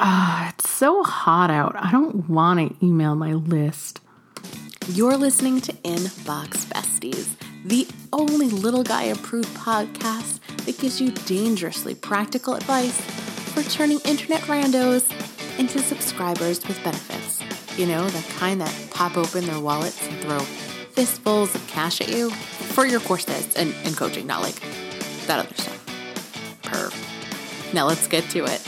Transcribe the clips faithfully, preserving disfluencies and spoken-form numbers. Ah, it's so hot out. I don't want to email my list. You're listening to Inbox Besties, the only little guy approved podcast that gives you dangerously practical advice for turning internet randos into subscribers with benefits. You know, the kind that pop open their wallets and throw fistfuls of cash at you for your courses and, and coaching, not like that other stuff. Perv. Now let's get to it.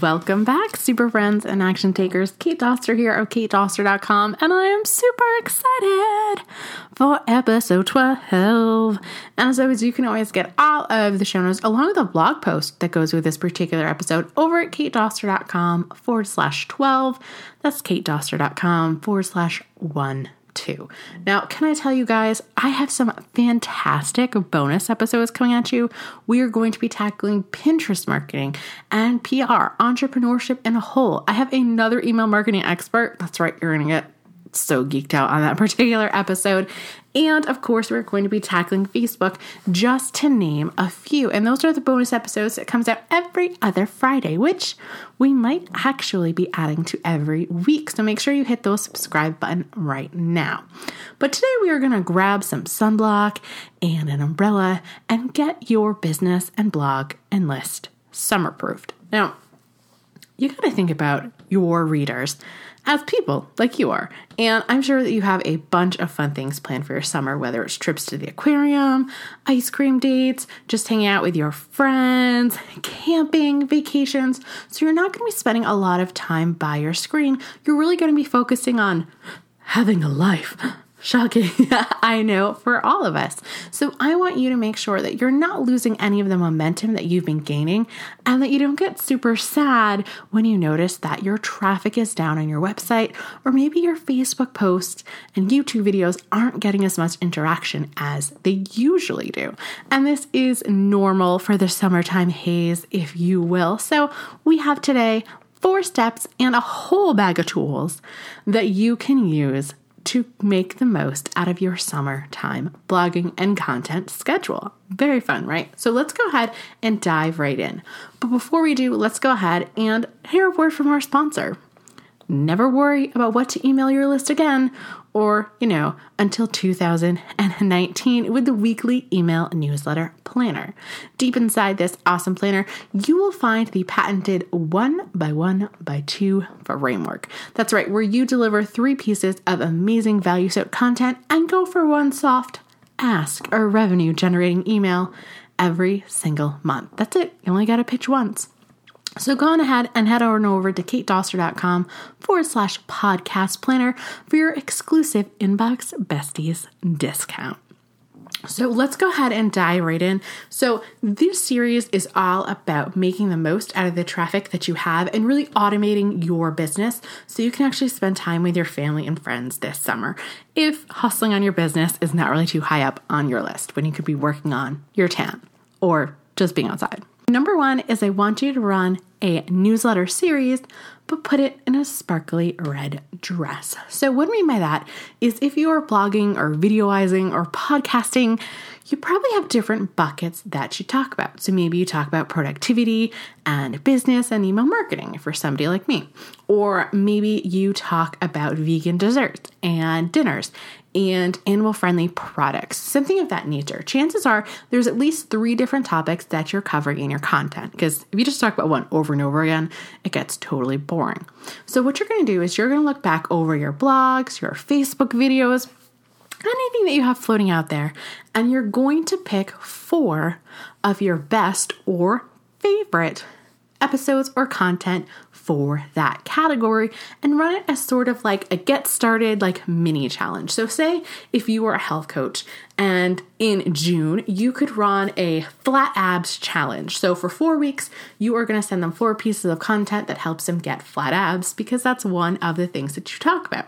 Welcome back, super friends and action takers. Kate Doster here of kate doster dot com, and I am super excited for episode twelve. And as always, you can always get all of the show notes along with a blog post that goes with this particular episode over at kate doster dot com forward slash twelve. That's kate doster dot com forward slash one. Too. Now, can I tell you guys, I have some fantastic bonus episodes coming at you. We are going to be tackling Pinterest marketing and P R, entrepreneurship in a whole. I have another email marketing expert. That's right, you're going to get so geeked out on that particular episode. And of course, we're going to be tackling Facebook, just to name a few. And those are the bonus episodes that comes out every other Friday, which we might actually be adding to every week. So make sure you hit those subscribe button right now. But today we are going to grab some sunblock and an umbrella and get your business and blog and list summer-proofed. Now, you got to think about your readers as people like you are. And I'm sure that you have a bunch of fun things planned for your summer, whether it's trips to the aquarium, ice cream dates, just hanging out with your friends, camping, vacations. So you're not going to be spending a lot of time by your screen. You're really going to be focusing on having a life. Shocking, I know, for all of us. So I want you to make sure that you're not losing any of the momentum that you've been gaining and that you don't get super sad when you notice that your traffic is down on your website, or maybe your Facebook posts and YouTube videos aren't getting as much interaction as they usually do. And this is normal for the summertime haze, if you will. So we have today four steps and a whole bag of tools that you can use to make the most out of your summertime blogging and content schedule. Very fun, right? So let's go ahead and dive right in. But before we do, let's go ahead and hear a word from our sponsor. Never worry about what to email your list again, or, you know, until two thousand nineteen with the weekly email newsletter planner. Deep inside this awesome planner, you will find the patented one by one by two framework. That's right, where you deliver three pieces of amazing value-soaked content and go for one soft ask or revenue-generating email every single month. That's it. You only got to pitch once. So go on ahead and head on over to kate doster dot com forward slash podcast planner for your exclusive Inbox Besties discount. So let's go ahead and dive right in. So this series is all about making the most out of the traffic that you have and really automating your business so you can actually spend time with your family and friends this summer, if hustling on your business is not really too high up on your list when you could be working on your tan or just being outside. Number one is I want you to run a newsletter series, but put it in a sparkly red dress. So what I mean by that is if you are blogging or videoizing or podcasting, you probably have different buckets that you talk about. So maybe you talk about productivity and business and email marketing for somebody like me, or maybe you talk about vegan desserts and dinners and animal-friendly products, something of that nature. Chances are there's at least three different topics that you're covering in your content, because if you just talk about one over and over again, it gets totally boring. So what you're going to do is you're going to look back over your blogs, your Facebook videos, anything that you have floating out there, and you're going to pick four of your best or favorite episodes or content for that category and run it as sort of like a get started, like mini challenge. So say if you were a health coach and in June, you could run a flat abs challenge. So for four weeks, you are going to send them four pieces of content that helps them get flat abs, because that's one of the things that you talk about.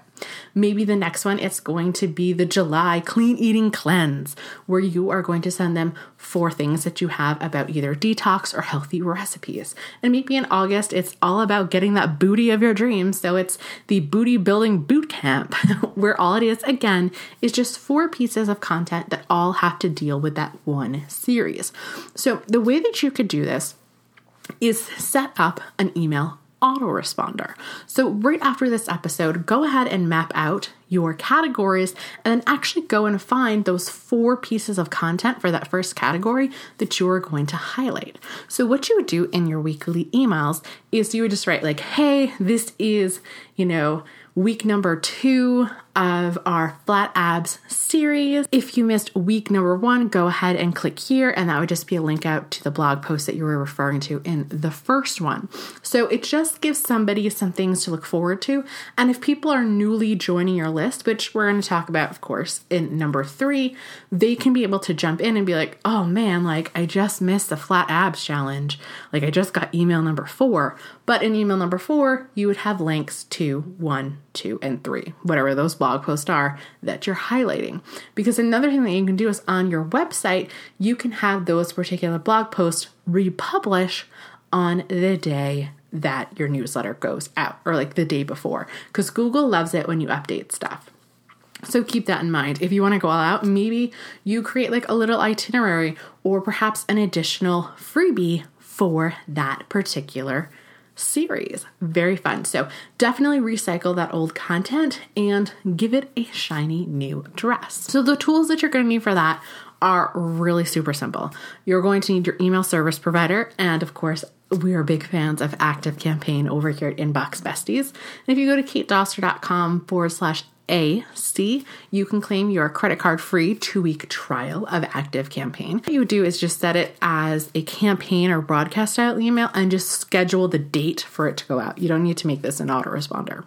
Maybe the next one, it's going to be the July clean eating cleanse, where you are going to send them four things that you have about either detox or healthy recipes. And maybe in August, it's all about getting that booty of your dreams. So it's the booty building boot camp, where all it is, again, is just four pieces of content that all have to deal with that one series. So the way that you could do this is set up an email autoresponder. So right after this episode, go ahead and map out your categories and then actually go and find those four pieces of content for that first category that you are going to highlight. So what you would do in your weekly emails is you would just write like, hey, this is, you know, week number two of our flat abs series. If you missed week number one, go ahead and click here. And that would just be a link out to the blog post that you were referring to in the first one. So it just gives somebody some things to look forward to. And if people are newly joining your list, which we're going to talk about, of course, in number three, they can be able to jump in and be like, oh man, like I just missed the flat abs challenge. Like I just got email number four. But in email number four, you would have links to one, two, and three, whatever those blog posts are that you're highlighting. Because another thing that you can do is on your website, you can have those particular blog posts republish on the day that your newsletter goes out, or like the day before, because Google loves it when you update stuff. So keep that in mind. If you want to go all out, maybe you create like a little itinerary or perhaps an additional freebie for that particular series. Very fun. So definitely recycle that old content and give it a shiny new dress. So the tools that you're going to need for that are really super simple. You're going to need your email service provider. And of course, we are big fans of ActiveCampaign over here at Inbox Besties. And if you go to katedoster.com forward slash A C, you can claim your credit card free two week trial of ActiveCampaign. What you would do is just set it as a campaign or broadcast style email and just schedule the date for it to go out. You don't need to make this an autoresponder.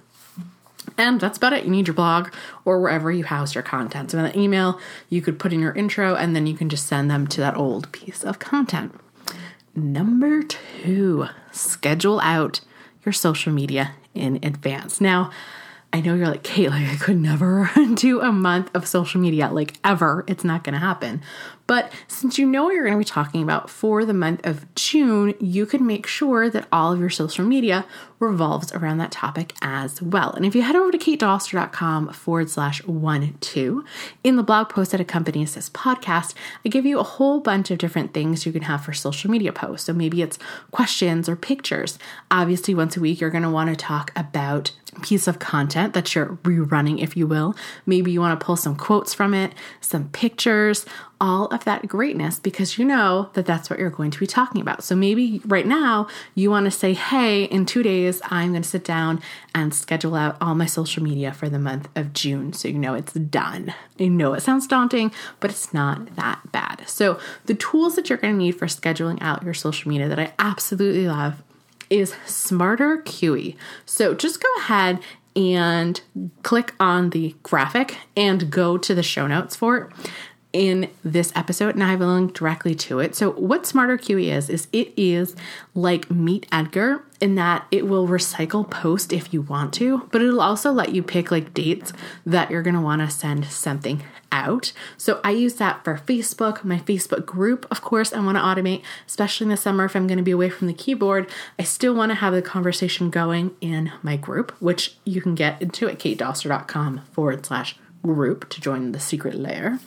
And that's about it. You need your blog or wherever you house your content. So in that email, you could put in your intro and then you can just send them to that old piece of content. Number two, schedule out your social media in advance. Now, I know you're like, Kate, like I could never do a month of social media, like ever. It's not going to happen. But since you know what you're going to be talking about for the month of June, you can make sure that all of your social media revolves around that topic as well. And if you head over to katedoster.com forward slash one, two, in the blog post that accompanies this podcast, I give you a whole bunch of different things you can have for social media posts. So maybe it's questions or pictures. Obviously, once a week, you're going to want to talk about a piece of content that you're rerunning, if you will. Maybe you want to pull some quotes from it, some pictures, all of that greatness, because you know that that's what you're going to be talking about. So maybe right now you want to say, hey, in two days, I'm going to sit down and schedule out all my social media for the month of June. So you know it's done. You know it sounds daunting, but it's not that bad. So the tools that you're going to need for scheduling out your social media that I absolutely love is SmarterQueue. So just go ahead and click on the graphic and go to the show notes for it in this episode, and I have a link directly to it. So what SmarterQueue is, is it is like Meet Edgar in that it will recycle post if you want to, but it'll also let you pick like dates that you're going to want to send something out. So I use that for Facebook, my Facebook group. Of course, I want to automate, especially in the summer if I'm going to be away from the keyboard. I still want to have the conversation going in my group, which you can get into at katedoster.com forward slash group to join the secret lair.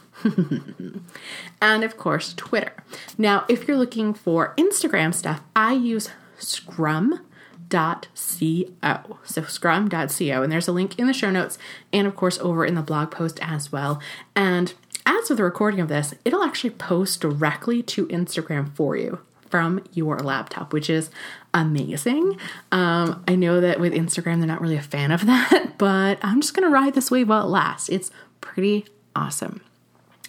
And of course, Twitter. Now, if you're looking for Instagram stuff, I use Scrum dot co. So Scrum dot co. And there's a link in the show notes and of course over in the blog post as well. And as with the recording of this, it'll actually post directly to Instagram for you from your laptop, which is amazing. Um, I know that with Instagram, they're not really a fan of that, but I'm just going to ride this wave while it lasts. It's pretty awesome.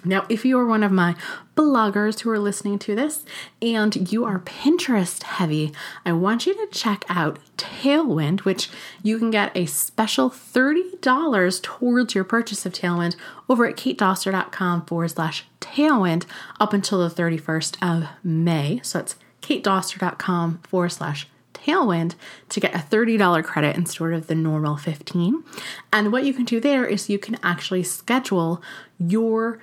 Now, if you are one of my bloggers who are listening to this and you are Pinterest heavy, I want you to check out Tailwind, which you can get a special thirty dollars towards your purchase of Tailwind over at katedoster.com forward slash Tailwind up until the thirty-first of May. So it's katedoster.com forward slash Tailwind to get a thirty dollars credit instead of the normal fifteen dollars. And what you can do there is you can actually schedule your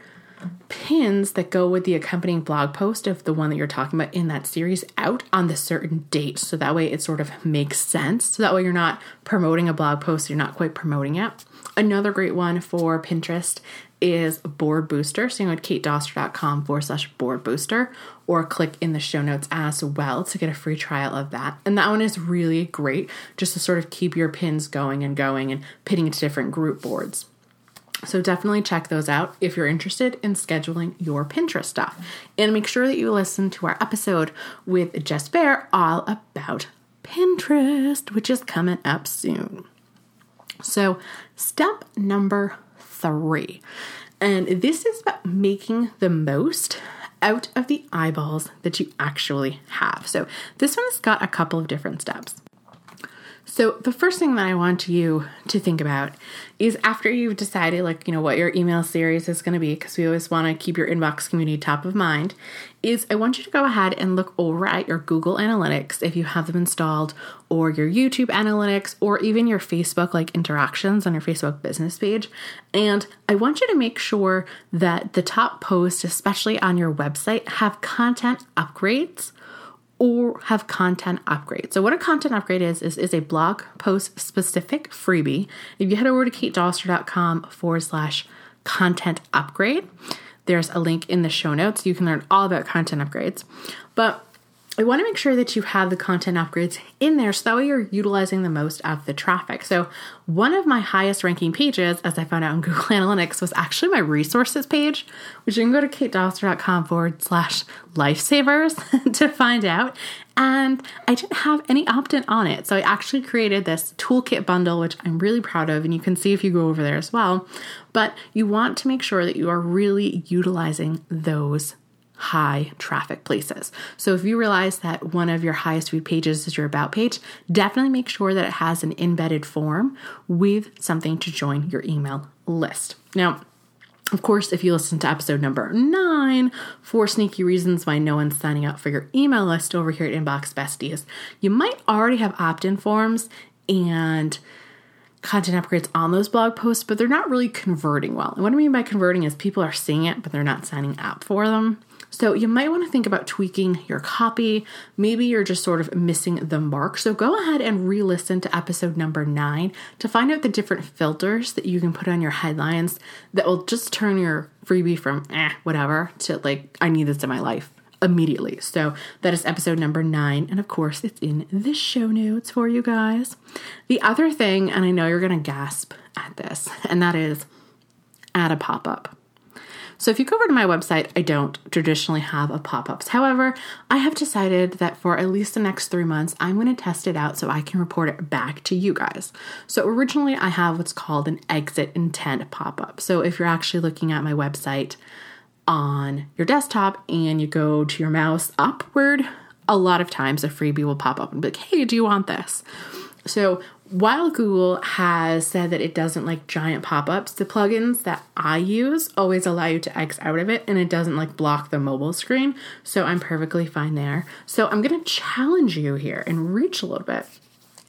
pins that go with the accompanying blog post of the one that you're talking about in that series out on the certain date. So that way it sort of makes sense. So that way you're not promoting a blog post, you're not quite promoting it. Another great one for Pinterest is BoardBooster. So you can go to katedoster.com forward slash BoardBooster or click in the show notes as well to get a free trial of that. And that one is really great just to sort of keep your pins going and going and pinning to different group boards. So definitely check those out if you're interested in scheduling your Pinterest stuff. And make sure that you listen to our episode with Jess Bear all about Pinterest, which is coming up soon. So step number three, and this is about making the most out of the eyeballs that you actually have. So this one's got a couple of different steps. So the first thing that I want you to think about is after you've decided, like, you know, what your email series is going to be, because we always want to keep your inbox community top of mind, is I want you to go ahead and look over at your Google Analytics if you have them installed, or your YouTube Analytics, or even your Facebook like interactions on your Facebook business page. And I want you to make sure that the top posts, especially on your website, have content upgrades or have content upgrades. So what a content upgrade is, is, is a blog post specific freebie. If you head over to katedoster.com forward slash content upgrade, there's a link in the show notes. You can learn all about content upgrades, but I want to make sure that you have the content upgrades in there so that way you're utilizing the most of the traffic. So one of my highest ranking pages, as I found out in Google Analytics, was actually my resources page, which you can go to katedoster.com forward slash lifesavers to find out. And I didn't have any opt-in on it. So I actually created this toolkit bundle, which I'm really proud of. And you can see if you go over there as well. But you want to make sure that you are really utilizing those high traffic places. So if you realize that one of your highest viewed pages is your about page, definitely make sure that it has an embedded form with something to join your email list. Now, of course, if you listen to episode number nine, four sneaky reasons why no one's signing up for your email list over here at Inbox Besties, you might already have opt-in forms and content upgrades on those blog posts, but they're not really converting well. And what I mean by converting is people are seeing it, but they're not signing up for them. So you might want to think about tweaking your copy. Maybe you're just sort of missing the mark. So go ahead and re-listen to episode number nine to find out the different filters that you can put on your headlines that will just turn your freebie from eh, whatever to like, I need this in my life immediately. So that is episode number nine. And of course, it's in the show notes for you guys. The other thing, and I know you're going to gasp at this, and that is add a pop-up. So if you go over to my website, I don't traditionally have a pop-ups. However, I have decided that for at least the next three months, I'm going to test it out so I can report it back to you guys. So originally I have what's called an exit intent pop-up. So if you're actually looking at my website on your desktop and you go to your mouse upward, a lot of times a freebie will pop up and be like, hey, do you want this? So while Google has said that it doesn't like giant pop-ups, the plugins that I use always allow you to X out of it, and it doesn't like block the mobile screen. So I'm perfectly fine there. So I'm going to challenge you here and reach a little bit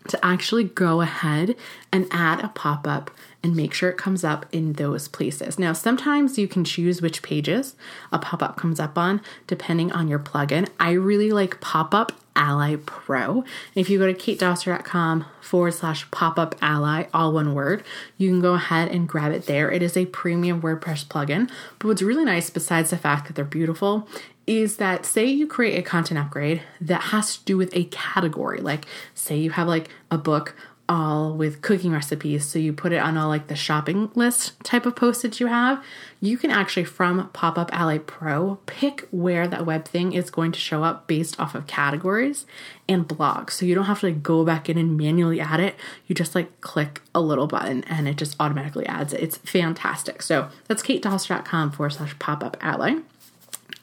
to actually go ahead and add a pop-up and make sure it comes up in those places. Now, sometimes you can choose which pages a pop-up comes up on, depending on your plugin. I really like Pop-Up Ally Pro. If you go to katedoster.com forward slash Pop-Up Ally, all one word, you can go ahead and grab it there. It is a premium WordPress plugin. But what's really nice, besides the fact that they're beautiful, is that say you create a content upgrade that has to do with a category. Like say you have like a book all with cooking recipes. So you put it on all like the shopping list type of posts that you have. You can actually from Pop-Up Ally Pro pick where that web thing is going to show up based off of categories and blogs. So you don't have to like go back in and manually add it. You just like click a little button and it just automatically adds it. It's fantastic. So that's katedoster.com forward slash pop-up ally.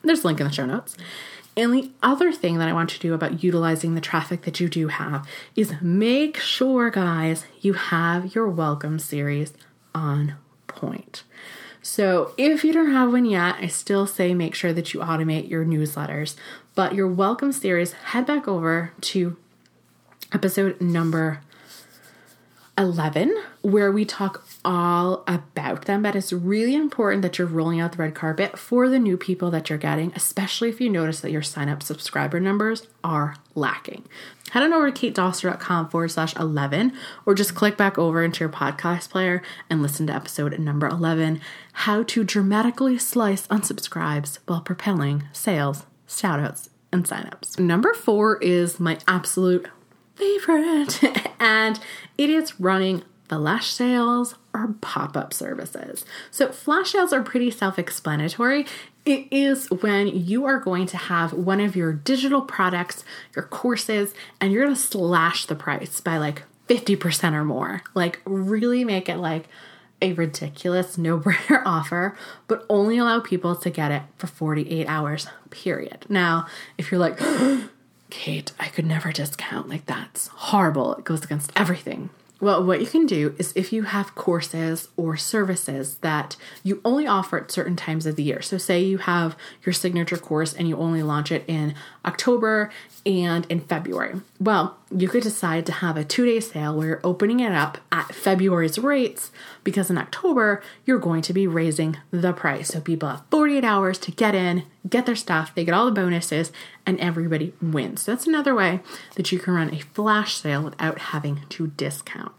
There's a link in the show notes. And the other thing that I want you to do about utilizing the traffic that you do have is make sure, guys, you have your welcome series on point. So if you don't have one yet, I still say make sure that you automate your newsletters. But your welcome series, head back over to episode number eleven, where we talk all about them. But it's really important that you're rolling out the red carpet for the new people that you're getting, especially if you notice that your sign-up subscriber numbers are lacking. Head on over to katedoster.com forward slash 11, or just click back over into your podcast player and listen to episode number eleven, How to Dramatically Slice Unsubscribes While Propelling Sales, Shoutouts, and Signups. Number four is my absolute favorite, and it is running flash sales or pop-up services. So flash sales are pretty self-explanatory. It is when you are going to have one of your digital products, your courses, and you're going to slash the price by like fifty percent or more, like really make it like a ridiculous no-brainer offer, but only allow people to get it for forty-eight hours, period. Now, if you're like, Kate, I could never discount, like that's horrible, it goes against everything. Well, what you can do is if you have courses or services that you only offer at certain times of the year. So say you have your signature course and you only launch it in October and in February. Well, you could decide to have a two-day sale where you're opening it up at February's rates, because in October, you're going to be raising the price. So people have forty-eight hours to get in, get their stuff, they get all the bonuses, and everybody wins. So that's another way that you can run a flash sale without having to discount.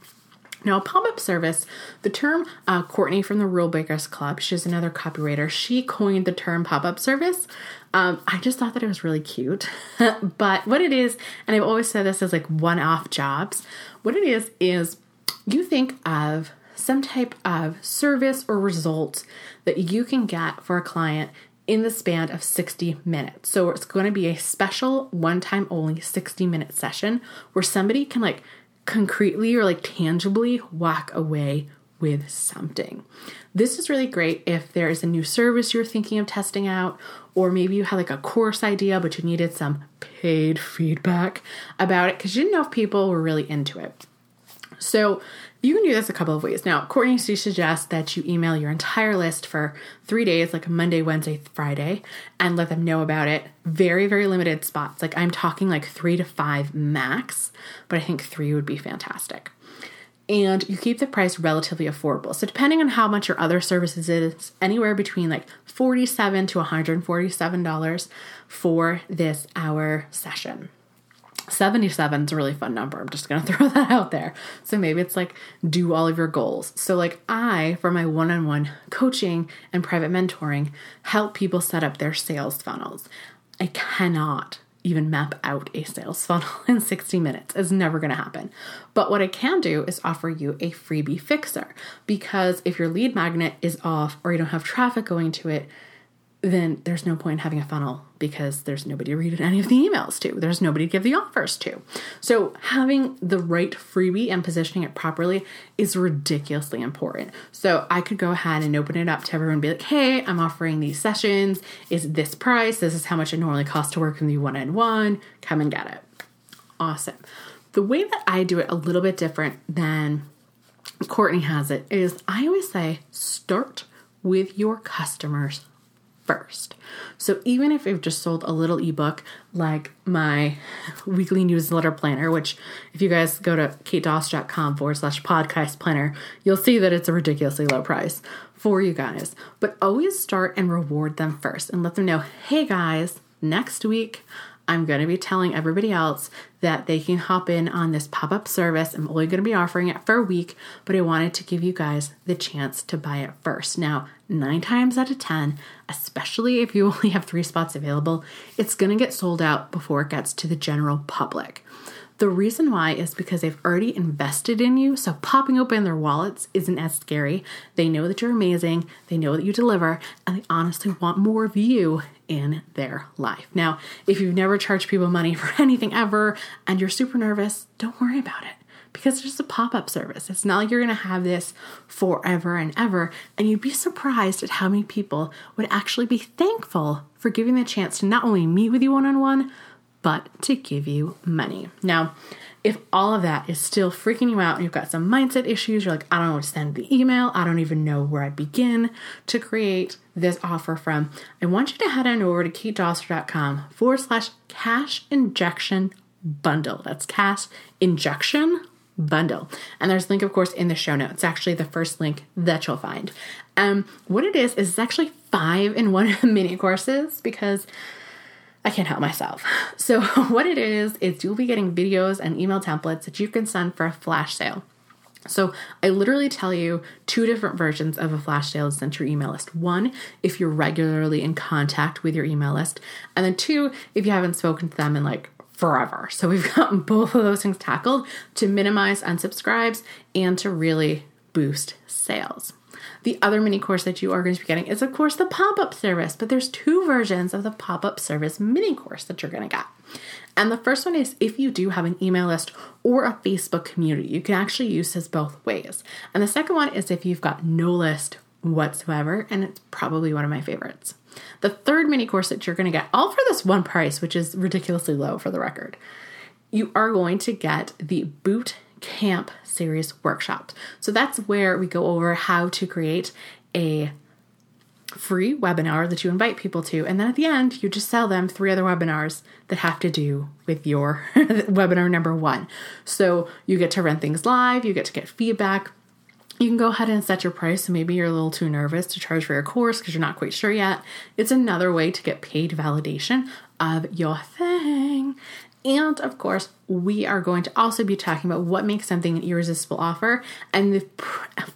Now, a pop-up service, the term uh, Courtney from the Rule Breakers Club, she's another copywriter, she coined the term pop-up service. Um, I just thought that it was really cute. But what it is, and I've always said this as like one-off jobs, what it is is you think of some type of service or result that you can get for a client in the span of sixty minutes. So it's going to be a special one-time only sixty minute session where somebody can like concretely or like tangibly walk away with something. This is really great if there is a new service you're thinking of testing out, or maybe you had like a course idea, but you needed some paid feedback about it because you didn't know if people were really into it. So you can do this a couple of ways. Now, Courtney suggests that you email your entire list for three days, like Monday, Wednesday, Friday, and let them know about it. Very, very limited spots. Like I'm talking like three to five max, but I think three would be fantastic. And you keep the price relatively affordable. So depending on how much your other services is, it's anywhere between like forty-seven dollars to one hundred forty-seven dollars for this hour session. seventy-seven is a really fun number. I'm just going to throw that out there. So maybe it's like do all of your goals. So like I, for my one-on-one coaching and private mentoring, help people set up their sales funnels. I cannot even map out a sales funnel in sixty minutes. It's never going to happen. But what I can do is offer you a freebie fixer, because if your lead magnet is off or you don't have traffic going to it, then there's no point in having a funnel because there's nobody reading any of the emails to. There's nobody to give the offers to. So having the right freebie and positioning it properly is ridiculously important. So I could go ahead and open it up to everyone and be like, hey, I'm offering these sessions. Is this price? This is how much it normally costs to work in the one-on-one. Come and get it. Awesome. The way that I do it a little bit different than Courtney has it is I always say start with your customers first. So even if you've just sold a little ebook like my weekly newsletter planner, which if you guys go to katedoster.com forward slash podcast planner, you'll see that it's a ridiculously low price for you guys. But always start and reward them first and let them know, hey guys, next week I'm going to be telling everybody else that they can hop in on this pop-up service. I'm only going to be offering it for a week, but I wanted to give you guys the chance to buy it first. Now, nine times out of ten, especially if you only have three spots available, it's going to get sold out before it gets to the general public. The reason why is because they've already invested in you, so popping open their wallets isn't as scary. They know that you're amazing, they know that you deliver, and they honestly want more of you in their life. Now, if you've never charged people money for anything ever and you're super nervous, don't worry about it, because it's just a pop-up service. It's not like you're going to have this forever and ever, and you'd be surprised at how many people would actually be thankful for giving the chance to not only meet with you one-on-one, but to give you money. Now, if all of that is still freaking you out and you've got some mindset issues, you're like, I don't know what to send the email. I don't even know where I begin to create this offer from. I want you to head on over to katedoster.com forward slash cash injection bundle. That's cash injection bundle. And there's a link, of course, in the show notes. It's actually the first link that you'll find. Um, what it is, is it's actually five in one of the mini courses because I can't help myself. So what it is, is you'll be getting videos and email templates that you can send for a flash sale. So I literally tell you two different versions of a flash sale to send to your email list. One, if you're regularly in contact with your email list. And then two, if you haven't spoken to them in like forever. So we've gotten both of those things tackled to minimize unsubscribes and to really boost sales. The other mini course that you are going to be getting is, of course, the pop-up service, but there's two versions of the pop-up service mini course that you're going to get. And the first one is if you do have an email list or a Facebook community, you can actually use this both ways. And the second one is if you've got no list whatsoever, and it's probably one of my favorites. The third mini course that you're going to get, all for this one price, which is ridiculously low for the record, you are going to get the Boot Camp Series workshops. So that's where we go over how to create a free webinar that you invite people to. And then at the end, you just sell them three other webinars that have to do with your webinar number one. So you get to run things live, you get to get feedback. You can go ahead and set your price. So maybe you're a little too nervous to charge for your course because you're not quite sure yet. It's another way to get paid validation of your thing. And of course, we are going to also be talking about what makes something an irresistible offer and the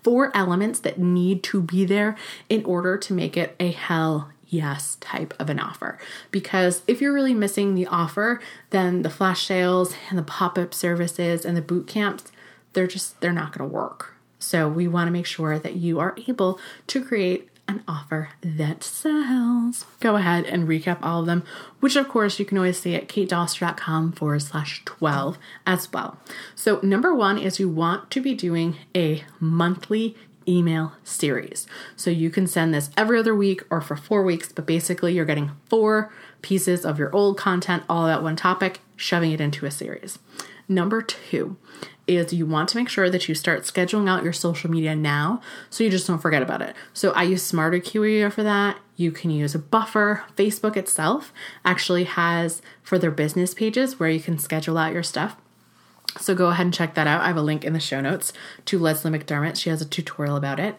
four elements that need to be there in order to make it a hell yes type of an offer. Because if you're really missing the offer, then the flash sales and the pop-up services and the boot camps, they're just, they're not going to work. So we want to make sure that you are able to create an offer that sells. Go ahead and recap all of them, which of course you can always see at katedoster.com forward slash 12 as well. So number one is you want to be doing a monthly email series. So you can send this every other week or for four weeks, but basically you're getting four pieces of your old content, all about one topic, shoving it into a series. Number two is you want to make sure that you start scheduling out your social media now so you just don't forget about it. So I use SmarterQueue for that. You can use a buffer. Facebook itself actually has for their business pages where you can schedule out your stuff. So go ahead and check that out. I have a link in the show notes to Leslie McDermott. She has a tutorial about it.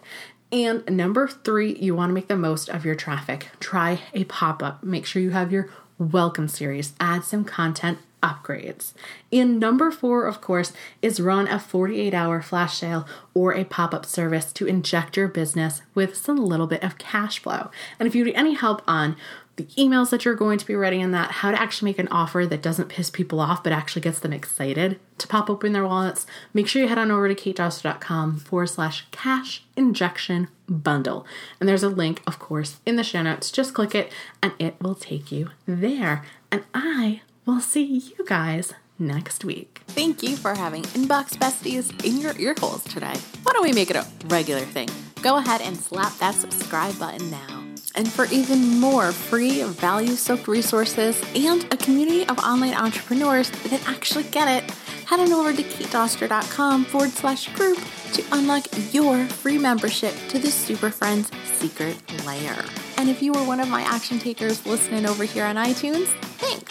And number three, you want to make the most of your traffic. Try a pop-up. Make sure you have your welcome series. Add some content upgrades. And number four, of course, is run a forty-eight hour flash sale or a pop-up service to inject your business with some little bit of cash flow. And if you need any help on the emails that you're going to be writing in that, how to actually make an offer that doesn't piss people off, but actually gets them excited to pop open their wallets, make sure you head on over to katedoster.com forward slash cash injection bundle. And there's a link, of course, in the show notes. Just click it and it will take you there. And I we'll see you guys next week. Thank you for having Inbox Besties in your ear holes today. Why don't we make it a regular thing? Go ahead and slap that subscribe button now. And for even more free, value-soaked resources and a community of online entrepreneurs that actually get it, head on over to katedoster.com forward slash group to unlock your free membership to the Super Friends secret layer. And if you were one of my action takers listening over here on iTunes, thanks.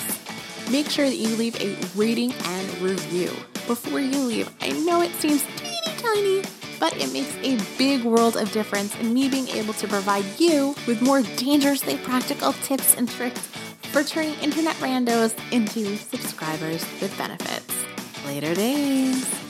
Make sure that you leave a rating and review before you leave. I know it seems teeny tiny, but it makes a big world of difference in me being able to provide you with more dangerously practical tips and tricks for turning internet randos into subscribers with benefits. Later days.